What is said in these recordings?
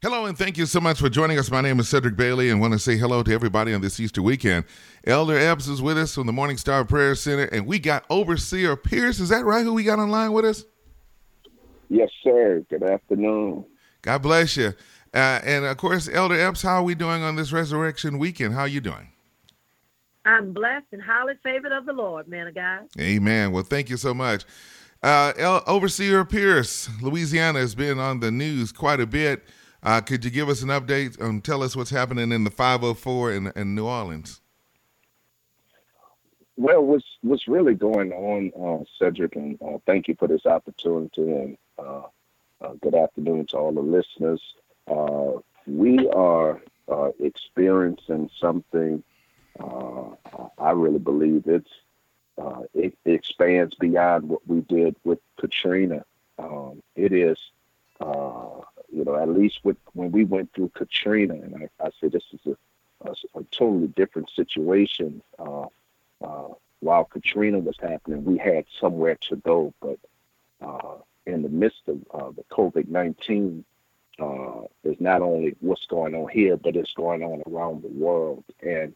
Hello, and thank you so much for joining us. My name is Cedric Bailey, and want to say hello to everybody on this Easter weekend. Elder Epps is with us from the Morning Star Prayer Center, and we got Overseer Pierce. Is that right, who we got online with us? Yes, sir. Good afternoon. God bless you. And, of course, Elder Epps, how are we doing on this Resurrection Weekend? How are you doing? I'm blessed and highly favored of the Lord, man of God. Amen. Well, thank you so much. Overseer Pierce, Louisiana, has been on the news quite a bit. Could you give us an update and tell us what's happening in the 504 in New Orleans? Well, what's really going on, Cedric, and thank you for this opportunity, and good afternoon to all the listeners. We are experiencing something I really believe it expands beyond what we did with Katrina. It is... you know, at least when we went through Katrina, and I said this is a totally different situation. While Katrina was happening, we had somewhere to go. But in the midst of the COVID-19, is not only what's going on here, but it's going on around the world. And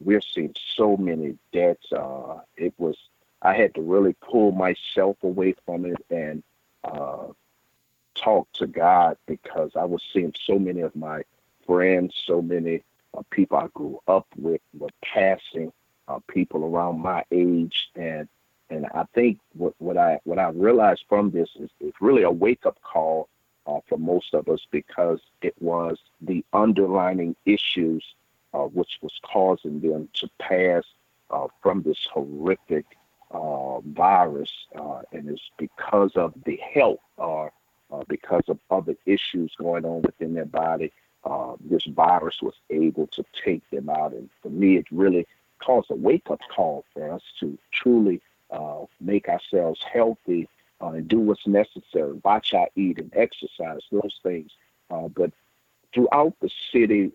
we're seeing so many deaths. I had to really pull myself away from it and talk to God, because I was seeing so many of my friends, so many people I grew up with were passing, people around my age, and I think what I realized from this is it's really a wake up call for most of us, because it was the underlying issues which was causing them to pass from this horrific virus, and it's because of the health or because of other issues going on within their body, this virus was able to take them out. And for me, it really caused a wake-up call for us to truly make ourselves healthy and do what's necessary, watch our eating, exercise, those things. But throughout the city,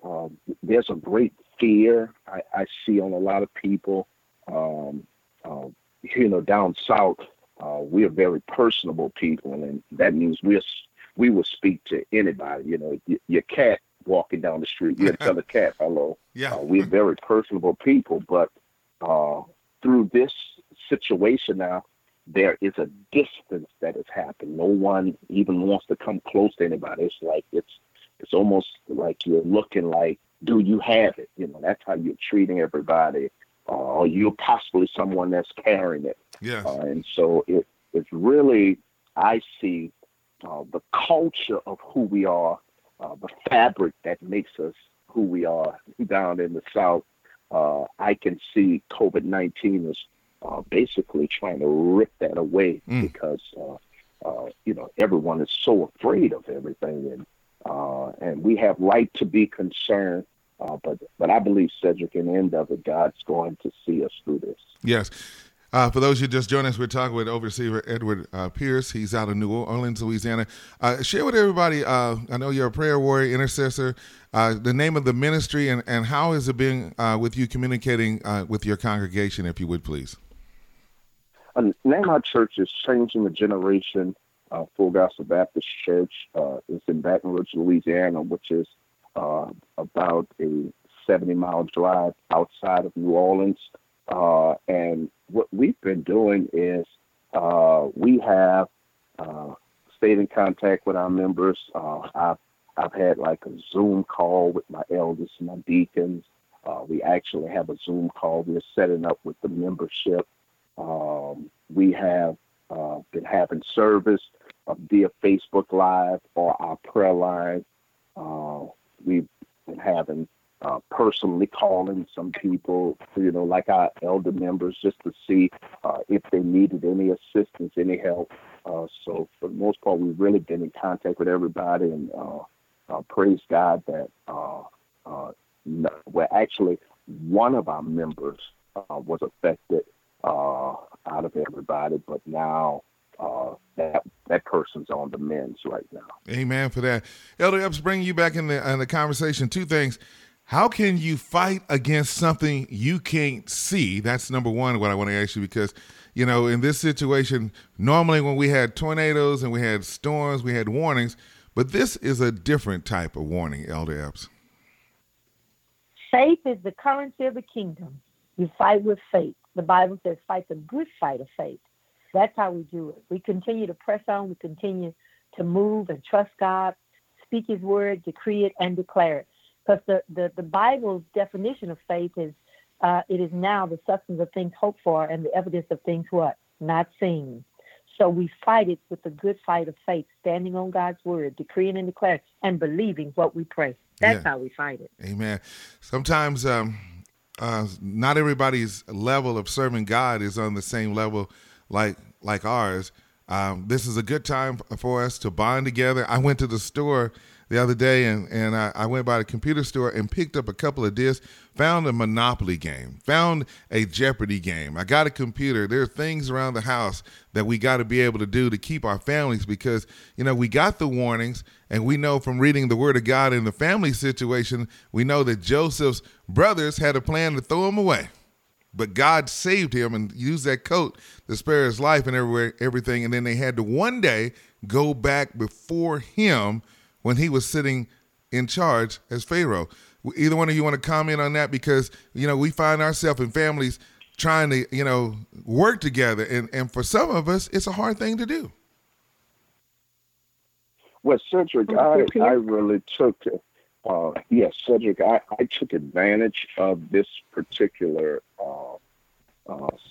there's a great fear I see on a lot of people. You know, down south, we are very personable people, and that means we will speak to anybody. You know, your cat walking down the street, you tell the cat hello. Yeah, we're very personable people, but through this situation now, there is a distance that has happened. No one even wants to come close to anybody. It's like it's almost like you're looking like, do you have it? You know, that's how you're treating everybody. Or you're possibly someone that's carrying it. Yes. And so it's really, I see the culture of who we are, the fabric that makes us who we are down in the South. I can see COVID-19 is basically trying to rip that away, because, you know, everyone is so afraid of everything. And we have right to be concerned. But I believe, Cedric, in the end of it, God's going to see us through this. Yes. For those who just joined us, we're talking with Overseer Edward Pierce. He's out of New Orleans, Louisiana. Share with everybody, I know you're a prayer warrior, intercessor, the name of the ministry, and how is it being with you communicating with your congregation, if you would, please? The name of our church is Changing the Generation Full Gospel Baptist Church. It's in Baton Rouge, Louisiana, which is about a 70-mile drive outside of New Orleans. And what we've been doing is we have stayed in contact with our members. I've had like a Zoom call with my elders and my deacons. We actually have a Zoom call we're setting up with the membership. We have been having service via Facebook Live or our prayer line. We've been having personally calling some people, you know, like our elder members, just to see if they needed any assistance, any help. So for the most part, we've really been in contact with everybody, and praise God that we're actually one of our members was affected out of everybody, but now that person's on the mends right now. Amen for that. Elder Epps, bringing you back in the conversation, two things. How can you fight against something you can't see? That's number one, what I want to ask you, because, you know, in this situation, normally when we had tornadoes and we had storms, we had warnings, But this is a different type of warning, Elder Epps. Faith is the currency of the kingdom. You fight with faith. The Bible says fight the good fight of faith. That's how we do it. We continue to press on. We continue to move and trust God, speak his word, decree it, and declare it. Because the Bible's definition of faith is it is now the substance of things hoped for and the evidence of things what? Not seen. So we fight it with the good fight of faith, standing on God's word, decreeing and declaring, and believing what we pray. That's how we fight it. Amen. Sometimes not everybody's level of serving God is on the same level like ours. This is a good time for us to bond together. I went to the store the other day, and I went by the computer store and picked up a couple of discs, found a Monopoly game, found a Jeopardy game. I got a computer. There are things around the house that we got to be able to do to keep our families because, you know, we got the warnings, and we know from reading the Word of God in the family situation, we know that Joseph's brothers had a plan to throw him away. But God saved him and used that coat to spare his life and everything. And then they had to one day go back before him when he was sitting in charge as Pharaoh. Either one of you want to comment on that? Because, you know, we find ourselves in families trying to, you know, work together. And for some of us, it's a hard thing to do. Well, Cedric, I really took it. Cedric, I took advantage of this particular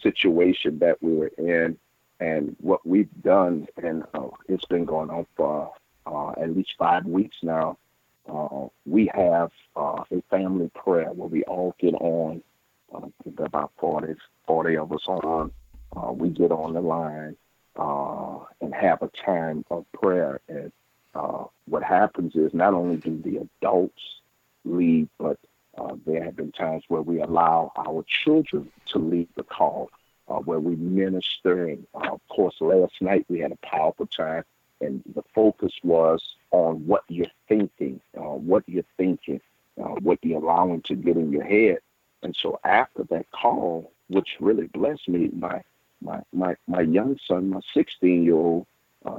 situation that we were in. And what we've done, and it's been going on for at least 5 weeks now, we have a family prayer where we all get on, about 40 of us on. We get on the line and have a time of prayer. And what happens is not only do the adults lead, but there have been times where we allow our children to lead the call, where we minister. And, of course, last night we had a powerful time. And the focus was on what you're thinking, what you're allowing to get in your head. And so after that call, which really blessed me, my young son, my 16-year-old,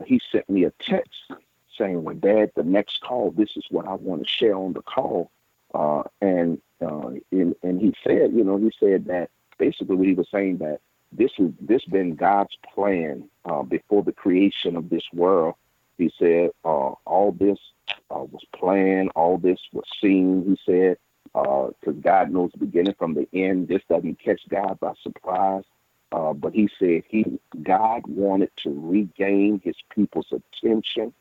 he sent me a text saying, "Well, Dad, the next call, this is what I want to share on the call." And he said, you know, he said that basically what he was saying that This been God's plan before the creation of this world. He said all this was planned, all this was seen. He said because God knows the beginning from the end. This doesn't catch God by surprise. But he said God wanted to regain his people's attention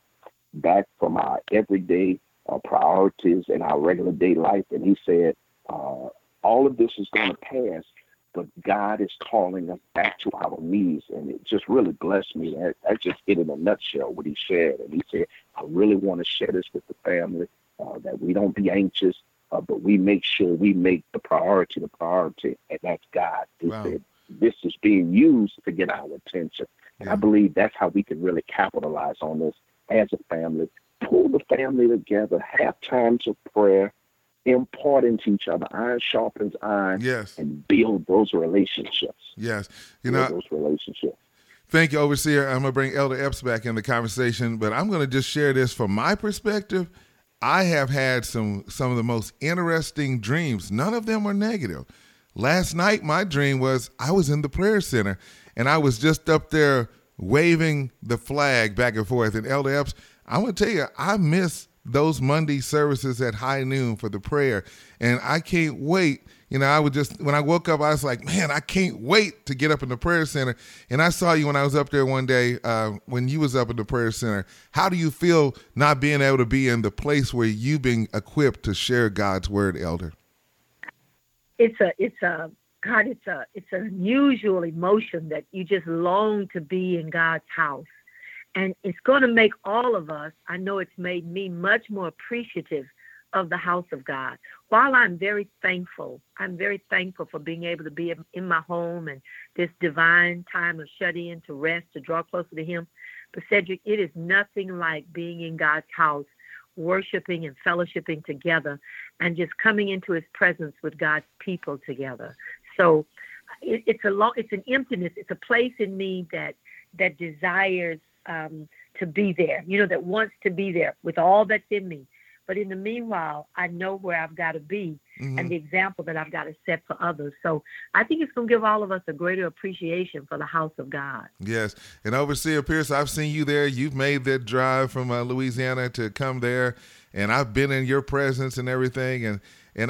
back from our everyday priorities and our regular day life. And he said all of this is going to pass. But God is calling us back to our knees. And it just really blessed me. I just hit in a nutshell what he shared. And he said, I really want to share this with the family, that we don't be anxious, but we make sure we make the priority. And that's God. He said, this is being used to get our attention. And I believe that's how we can really capitalize on this as a family. Pull the family together, have times of prayer, impart into each other. Iron sharpens iron. Yes. And build those relationships. Yes. You know, build those relationships. Thank you, Overseer. I'm going to bring Elder Epps back in the conversation, but I'm going to just share this from my perspective. I have had some of the most interesting dreams. None of them were negative. Last night, my dream was I was in the prayer center and I was just up there waving the flag back and forth. And Elder Epps, I'm going to tell you, I miss those Monday services at high noon for the prayer. And I can't wait. You know, I would just, when I woke up, I was like, man, I can't wait to get up in the prayer center. And I saw you when I was up there one day, when you was up in the prayer center. How do you feel not being able to be in the place where you've been equipped to share God's word, Elder? It's an unusual emotion that you just long to be in God's house. And it's going to make all of us, I know it's made me much more appreciative of the house of God. While I'm very thankful for being able to be in my home and this divine time of shut-in to rest, to draw closer to him. But Cedric, it is nothing like being in God's house, worshiping and fellowshipping together and just coming into his presence with God's people together. So it's an emptiness. It's a place in me that desires to be there, that wants to be there with all that's in me. But in the meanwhile, I know where I've got to be and the example that I've got to set for others. So I think it's going to give all of us a greater appreciation for the house of God. Yes. And Overseer Pierce, I've seen you there. You've made that drive from Louisiana to come there. And I've been in your presence and everything. And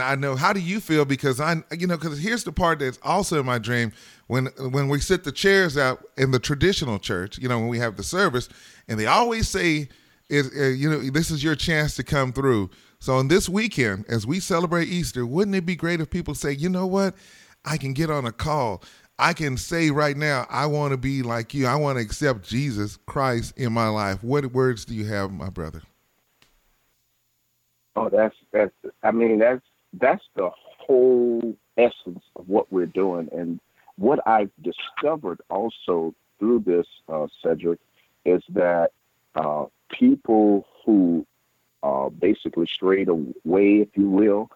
I know, how do you feel? Because because here's the part that's also in my dream. When we sit the chairs out in the traditional church, when we have the service, and they always say, this is your chance to come through. So on this weekend, as we celebrate Easter, wouldn't it be great if people say, you know what? I can get on a call. I can say right now, I want to be like you. I want to accept Jesus Christ in my life. What words do you have, my brother? Oh, that's the whole essence of what we're doing. And what I've discovered also through this, Cedric, is that, people who basically strayed away, if you will.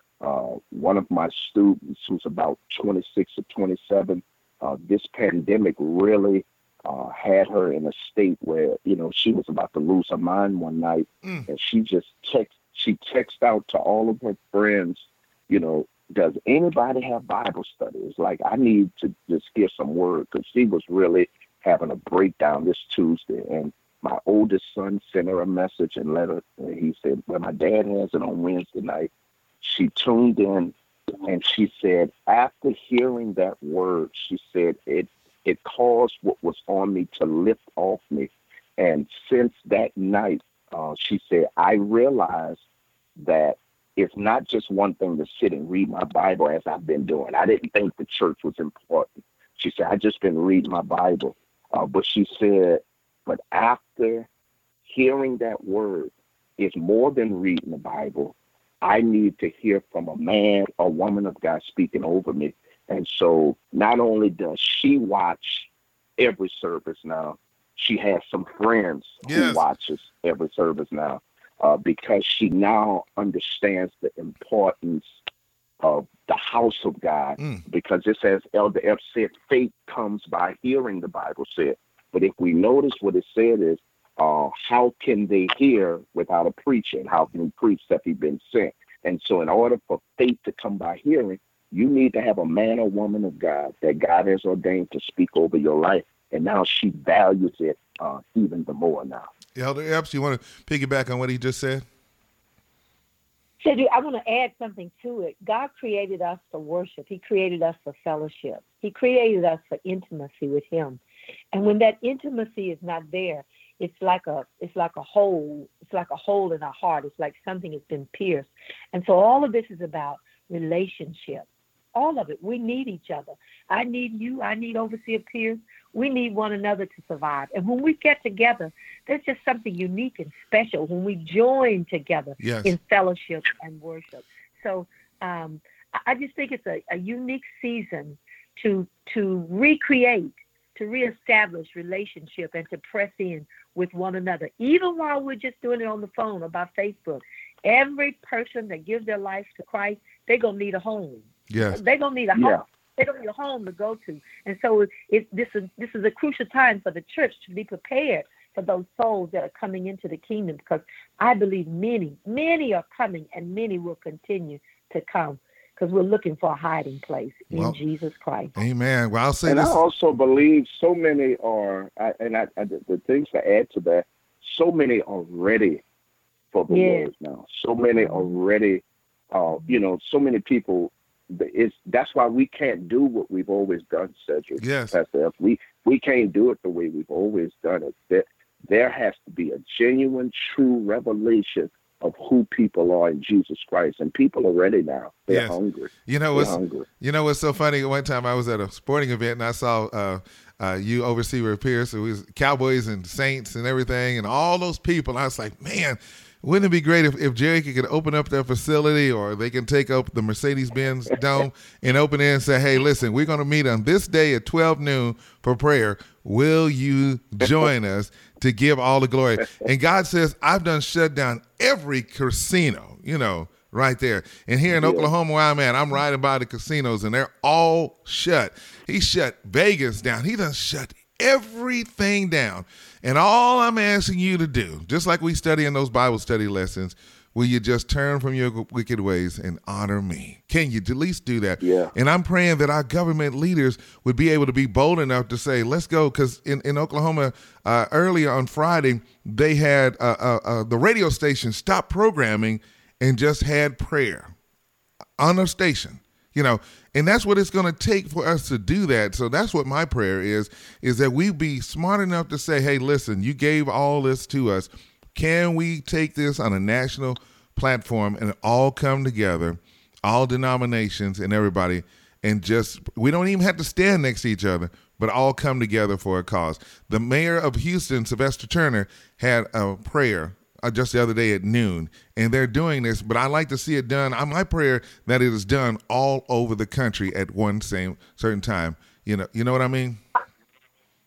One of my students who's about 26 or 27, this pandemic really had her in a state where, she was about to lose her mind one night. And she texted out to all of her friends, does anybody have Bible studies? Like, I need to just give some word, because she was really having a breakdown this Tuesday. And my oldest son sent her a message and he said, well, my dad has it on Wednesday night. She tuned in and she said, after hearing that word, she said, it caused what was on me to lift off me. And since that night, she said, I realized that it's not just one thing to sit and read my Bible as I've been doing. I didn't think the church was important. She said, I just been reading my Bible. But she said, but after hearing that word, it's more than reading the Bible. I need to hear from a man or woman of God speaking over me. And so not only does she watch every service now, she has some friends who watches every service now, because she now understands the importance of the house of God, because it says, Elder Epps said, faith comes by hearing, the Bible said. But if we notice what it said is, how can they hear without a preacher? And how can he preach if he's been sent? And so in order for faith to come by hearing, you need to have a man or woman of God that God has ordained to speak over your life. And now she values it even the more now. Elder Epps, you want to piggyback on what he just said? Cedric, I want to add something to it. God created us for worship. He created us for fellowship. He created us for intimacy with him. And when that intimacy is not there, it's like a hole in our heart. It's like something has been pierced. And so all of this is about relationship. All of it. We need each other. I need you. I need Overseer Pierce. We need one another to survive. And when we get together, there's just something unique and special when we join together in fellowship and worship. So I just think it's a unique season to recreate, to reestablish relationship, and to press in with one another, even while we're just doing it on the phone or by Facebook. Every person that gives their life to Christ, they're going to need a home. Yes. They're going to need a home. They don't need a home to go to. And so this is a crucial time for the church to be prepared for those souls that are coming into the kingdom, because I believe many, many are coming, and many will continue to come, because we're looking for a hiding place in Jesus Christ. Amen. Well, I'll say this. I also believe so many are, the things to add to that, so many are ready for the Lord now. So many are ready. So many people, that's why we can't do what we've always done, Cedric. Yes. Pastor F. We can't do it the way we've always done it. There has to be a genuine, true revelation of who people are in Jesus Christ, and people are ready now. They're hungry. What's so funny? One time I was at a sporting event and I saw you, Overseer Pierce, who was Cowboys and Saints and everything, and all those people. I was like, man, wouldn't it be great if Jericho could open up their facility, or they can take up the Mercedes-Benz dome and open it and say, hey, listen, we're going to meet on this day at 12 noon for prayer. Will you join us to give all the glory? And God says, I've done shut down every casino, right there. And here in Oklahoma, where I'm at, I'm riding by the casinos and they're all shut. He shut Vegas down. He done shut everything down. And all I'm asking you to do, just like we study in those Bible study lessons, will you just turn from your wicked ways and honor me? Can you at least do that? Yeah. And I'm praying that our government leaders would be able to be bold enough to say, let's go. Because in Oklahoma, earlier on Friday, they had the radio station stop programming and just had prayer on a station, you know. And that's what it's going to take for us to do that. So that's what my prayer is that we be smart enough to say, hey, listen, you gave all this to us. Can we take this on a national platform and all come together, all denominations and everybody, and just, we don't even have to stand next to each other, but all come together for a cause. The mayor of Houston, Sylvester Turner, had a prayer just the other day at noon, and they're doing this, but I like to see it done. My prayer that it is done all over the country at one same certain time. You know what I mean?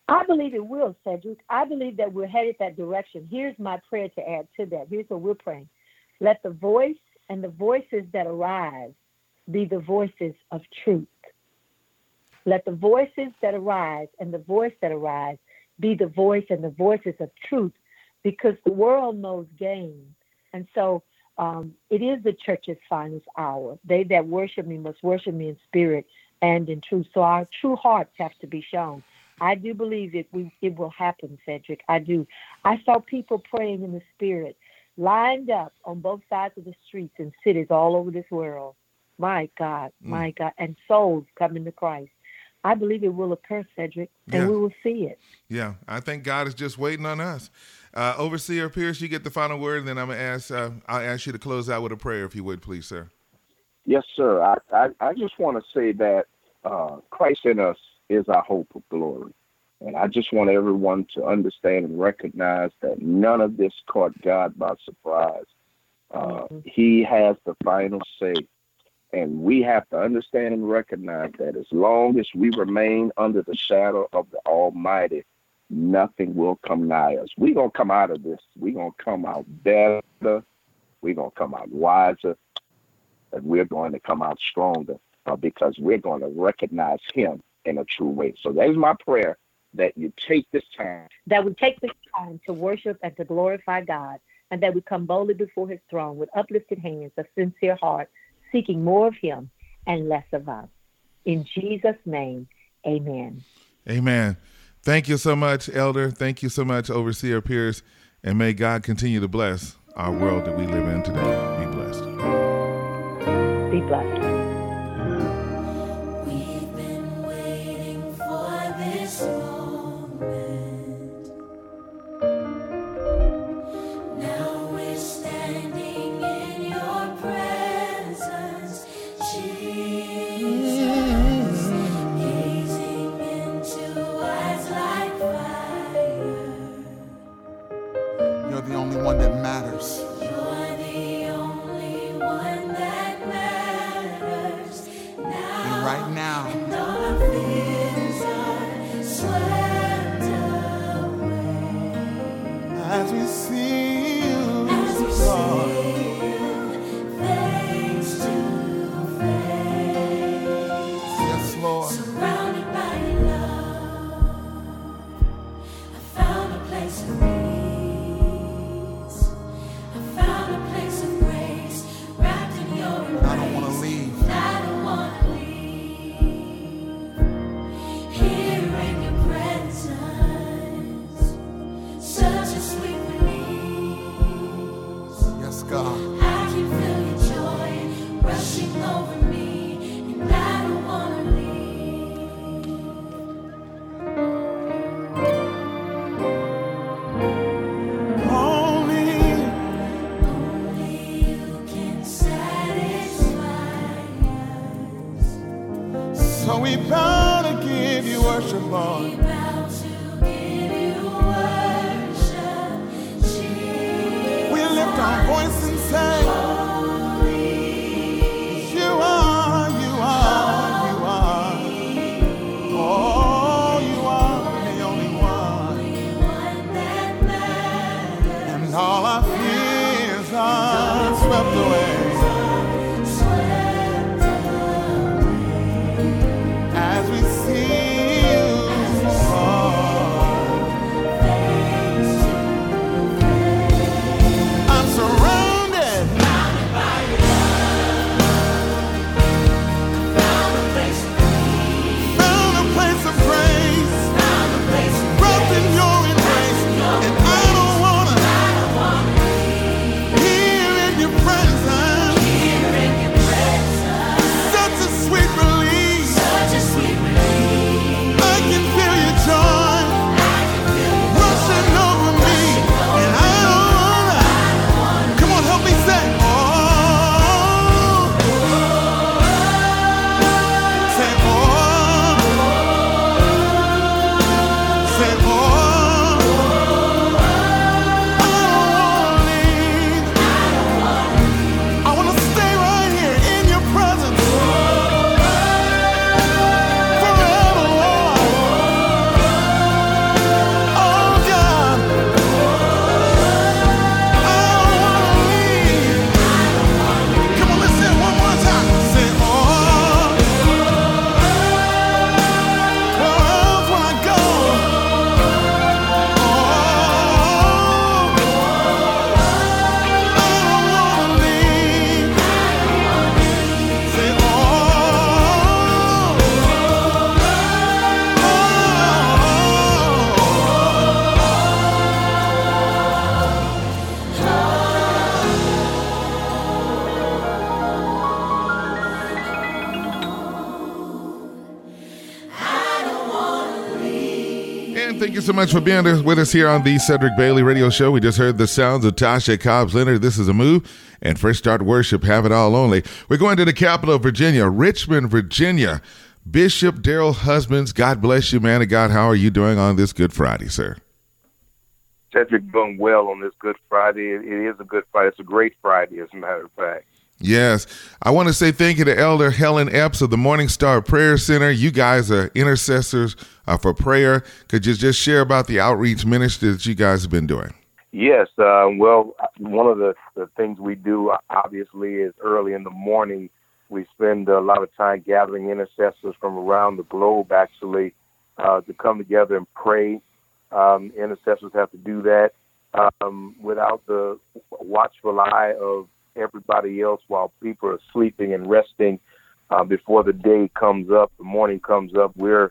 I believe it will, Cedric. I believe that we're headed that direction. Here's my prayer to add to that. Here's what we're praying. Let the voice and the voices that arise be the voices of truth. Let the voices that arise and the voice that arise be the voice and the voices of truth, because the world knows gain. And so it is the church's finest hour. They that worship me must worship me in spirit and in truth. So our true hearts have to be shown. I do believe it will happen, Cedric. I do. I saw people praying in the spirit, lined up on both sides of the streets in cities all over this world. My God, my God. And souls coming to Christ. I believe it will occur, Cedric, and we will see it. Yeah, I think God is just waiting on us. Overseer Pierce, you get the final word, and then I'm going to ask you to close out with a prayer, if you would, please, sir. Yes, sir. I just want to say that Christ in us is our hope of glory. And I just want everyone to understand and recognize that none of this caught God by surprise. He has the final say. And we have to understand and recognize that as long as we remain under the shadow of the Almighty, nothing will come nigh us. We're going to come out of this. We're going to come out better. We're going to come out wiser. And we're going to come out stronger because we're going to recognize Him in a true way. So that is my prayer, that you take this time. That we take this time to worship and to glorify God, and that we come boldly before His throne with uplifted hands, a sincere heart, seeking more of Him and less of us. In Jesus' name, amen. Amen. Thank you so much, Elder. Thank you so much, Overseer Pierce. And may God continue to bless our world that we live in today. Be blessed. Be blessed. As we see you fall. morning. Thank you so much for being with us here on the Cedric Bailey Radio Show. We just heard the sounds of Tasha Cobb Leonard. This is a move. And Fresh Start Worship, have it all only. We're going to the capital of Virginia, Richmond, Virginia. Bishop Daryl Husbands, God bless you, man of God. How are you doing on this Good Friday, sir? Cedric, doing well on this Good Friday. It is a Good Friday. It's a great Friday, as a matter of fact. Yes. I want to say thank you to Elder Helen Epps of the Morning Star Prayer Center. You guys are intercessors for prayer. Could you just share about the outreach ministry that you guys have been doing? Yes. Well, one of the things we do, obviously, is early in the morning. We spend a lot of time gathering intercessors from around the globe, actually, to come together and pray. Intercessors have to do that without the watchful eye of everybody else while people are sleeping and resting. Before the day comes up, the morning comes up, we're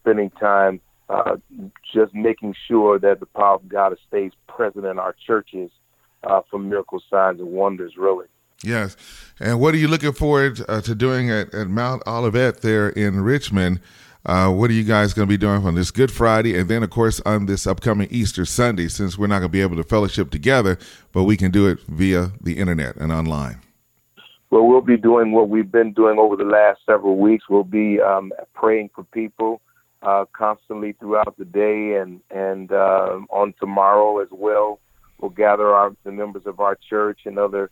spending time just making sure that the power of God stays present in our churches for miracles, signs, and wonders, really. Yes. And what are you looking forward to doing at Mount Olivet there in Richmond? What are you guys going to be doing on this Good Friday? And then, of course, on this upcoming Easter Sunday, since we're not going to be able to fellowship together, but we can do it via the internet and online. Well, we'll be doing what we've been doing over the last several weeks. We'll be praying for people constantly throughout the day and on tomorrow as well. We'll gather the members of our church and other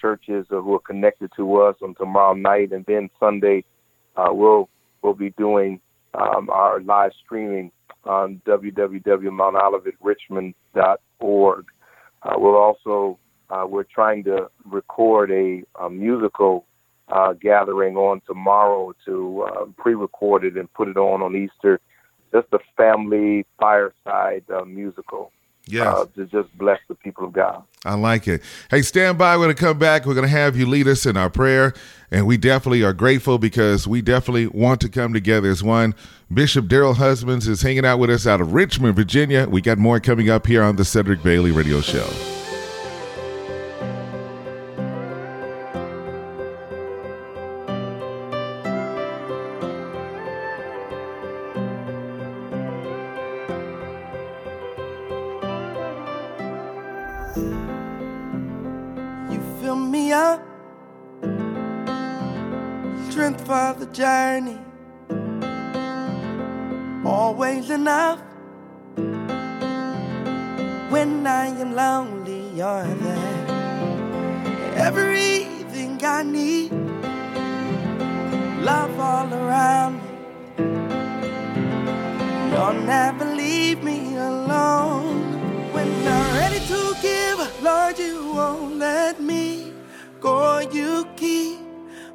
churches who are connected to us on tomorrow night. And then Sunday, we'll be doing our live streaming on www.mountolivetrichmond.org. We'll also, we're trying to record a musical gathering on tomorrow to pre-record it and put it on Easter. Just a family fireside musical. Yes. To just bless the people of God. I like it. Hey, stand by. We're going to come back. We're going to have you lead us in our prayer. And we definitely are grateful because we definitely want to come together as one. Bishop Daryl Husbands is hanging out with us out of Richmond, Virginia. We got more coming up here on the Cedric Bailey Radio Show. Journey always enough. When I am lonely, you're there. Everything I need, love all around me. You'll never leave me alone. When I'm ready to give, Lord, you won't let me go. You keep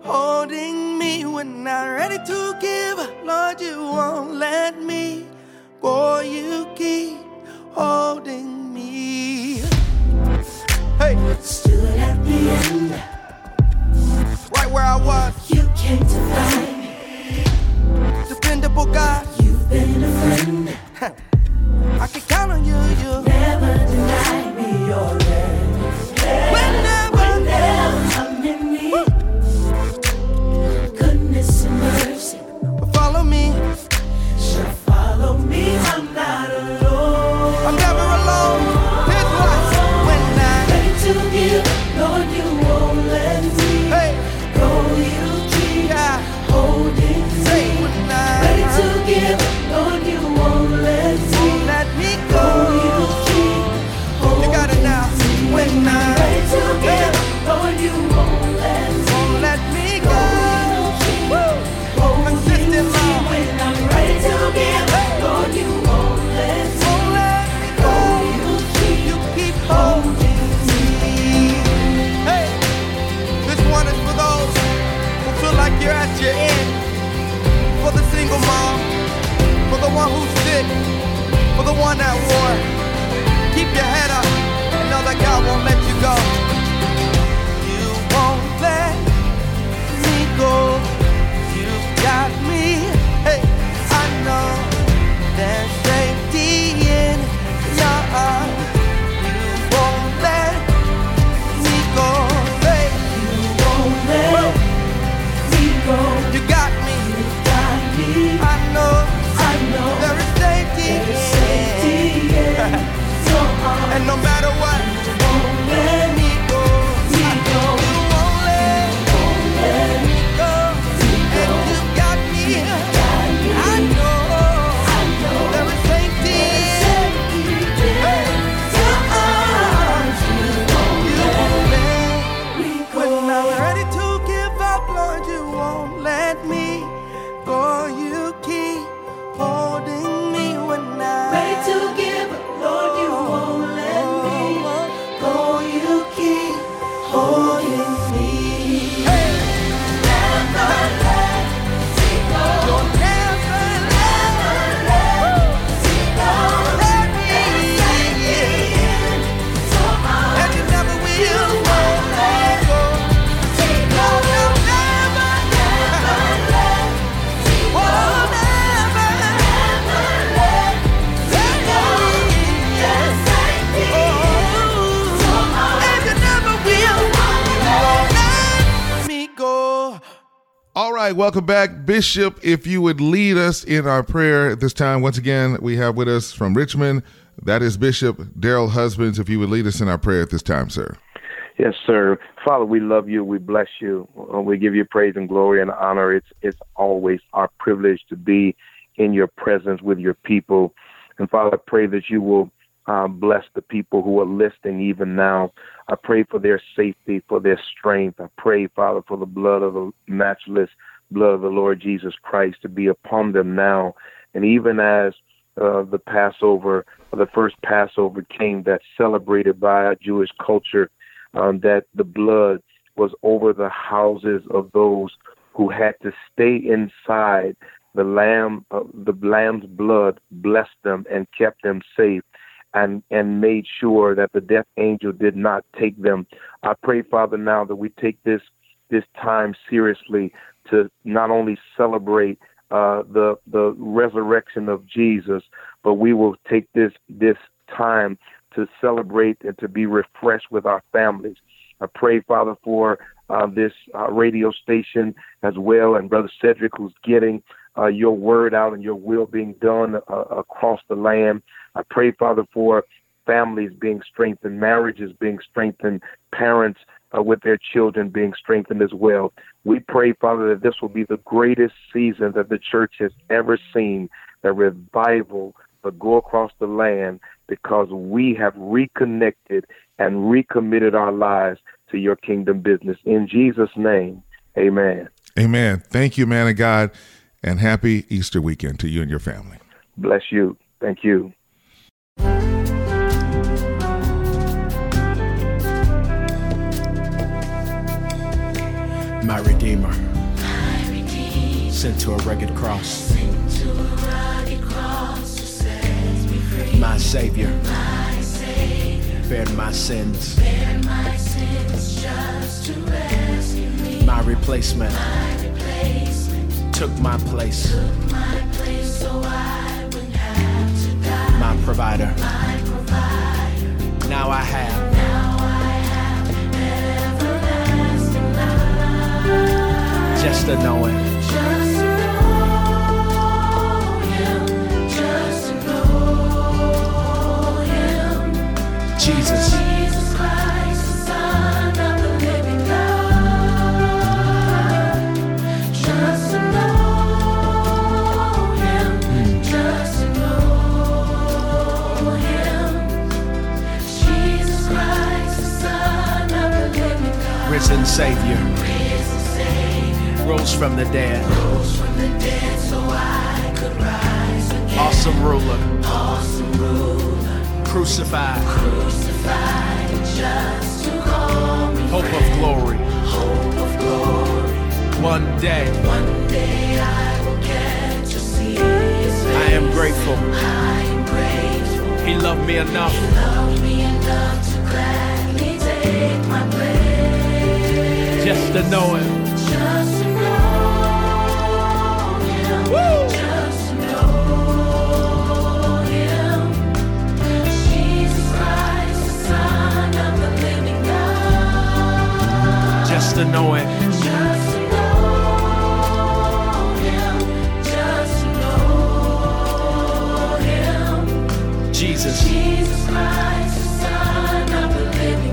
holding me when I'm ready to give, Lord, you won't let me go. You keep holding me. Hey, still at the end, right where I was. You came to find me, dependable God. You've been a friend. I can count on you. You never deny me your love. Whenever I'm in need. Mercy. Follow me. She'll follow me. I'm not alone. I'm never alone. Here's what I say. When I'm ready to give, Lord, you won't let me go. You keep holding me. When I'm ready to give, Lord, you won't let me go. You keep holding me. You got it now. When I'm ready to give, Lord, you won't let me go. You're at your end. For the single mom, for the one who's sick, for the one at war. Keep your head up and know that God won't let you go. You won't let me go. You got me. Hey, I know there's safety in your arms. You won't let me go. Hey, you won't let you got me. You got me. I know. There is safety. Welcome back, Bishop. If you would lead us in our prayer at this time, once again, we have with us from Richmond, that is Bishop Daryl Husbands. If you would lead us in our prayer at this time, sir. Yes, sir. Father, we love you. We bless you. We give you praise and glory and honor. It's always our privilege to be in your presence with your people. And Father, I pray that you will bless the people who are listening even now. I pray for their safety, for their strength. I pray, Father, for the blood of the matchless blood of the Lord Jesus Christ to be upon them now. And even as the first Passover came, that's celebrated by our Jewish culture, that the blood was over the houses of those who had to stay inside. The lamb's blood blessed them and kept them safe and made sure that the death angel did not take them. I pray, Father, now that we take this time seriously to not only celebrate the resurrection of Jesus, but we will take this time to celebrate and to be refreshed with our families. I pray, Father, for this radio station as well, and Brother Cedric, who's getting your word out and your will being done across the land. I pray, Father, for families being strengthened, marriages being strengthened, parents with their children being strengthened as well. We pray, Father, that this will be the greatest season that the church has ever seen, that revival will go across the land because we have reconnected and recommitted our lives to your kingdom business. In Jesus' name, amen. Amen. Thank you, man of God. And happy Easter weekend to you and your family. Bless you. Thank you. My Redeemer, sent to a rugged cross, to set me free. My Savior, bared my sins just to rescue me. My replacement, took my place so I wouldn't have to die. My provider, now I have everlasting life. Just to know Him, Jesus Christ, the Son of the living God. Just to know Him, Jesus Christ, the Son of the living God. Risen Savior, rose from the dead, so I could rise again. Awesome ruler. Crucified, just to call me Hope of glory. One day I will get to see His face. I am grateful. He loved me enough to gladly take my place. Just to know Him. Woo! Just to know Him. Jesus Christ, the Son of the living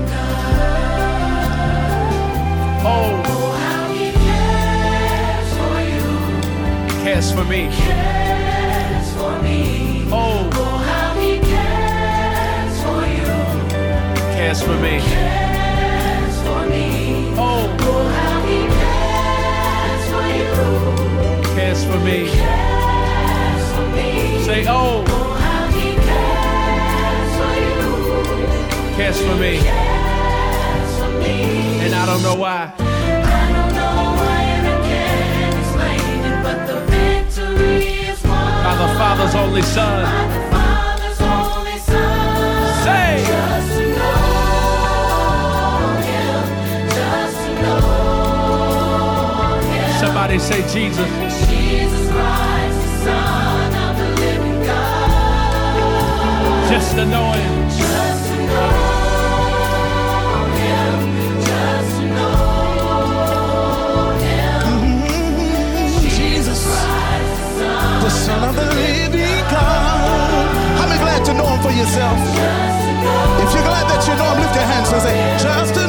God. Oh, how He cares for you. He cares for me. Oh, how He cares for you. Cares for me. Oh, how He cares for you. Cares for me. Say, oh, how He cares for you. Cares for me. don't know why. I don't know why, and I can't explain it, but the victory is won by the Father's only Son. By the Father's only Son. Say, just to know Him, just to know Him. Somebody say Jesus. Jesus Christ, the Son of the living God. Just to know Him. Just to know Him. The Son of the living God. How many glad to know Him for yourself? If you're glad that you know Him, lift your hands and say, just to